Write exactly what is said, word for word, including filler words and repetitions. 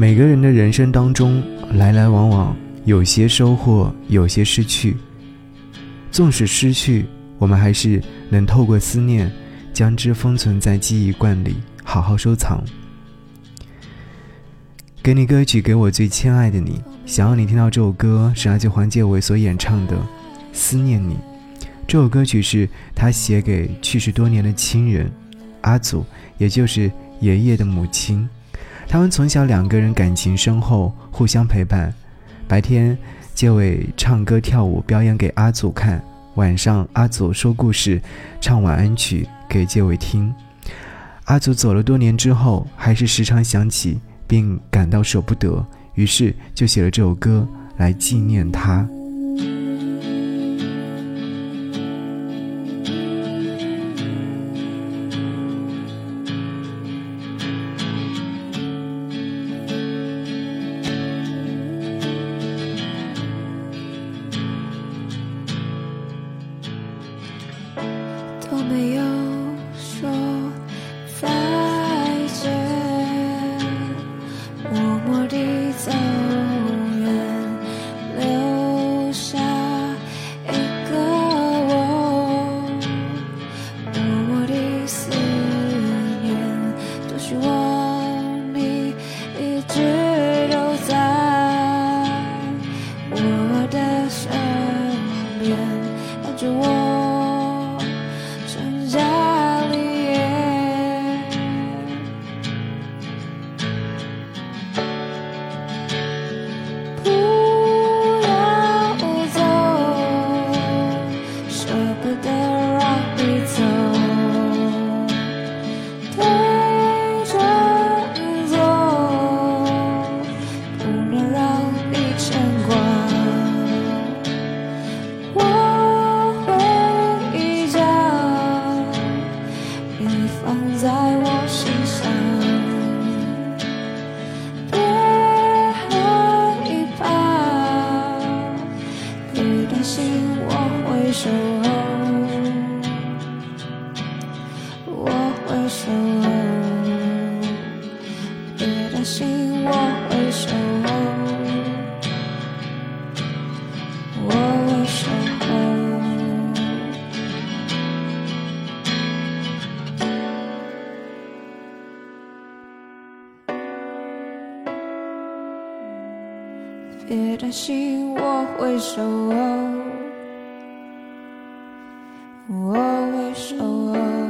每个人的人生当中，来来往往，有些收获，有些失去。纵使失去，我们还是能透过思念，将之封存在记忆罐里，好好收藏。给你歌曲，给我最亲爱的你。想要你听到这首歌，是来自黄建伟所演唱的《思念你》。这首歌曲是他写给去世多年的亲人阿祖，也就是爷爷的母亲。他们从小两个人感情深厚，互相陪伴。白天建伟唱歌跳舞表演给阿祖看，晚上阿祖说故事唱晚安曲给建伟听。阿祖走了多年之后，还是时常想起并感到舍不得，于是就写了这首歌来纪念他。都没有说再见，默默地走远，留下一个我，默默地思念。都是我，你一直都在我的身边，陪着我。别担心，我会守候，我会守候。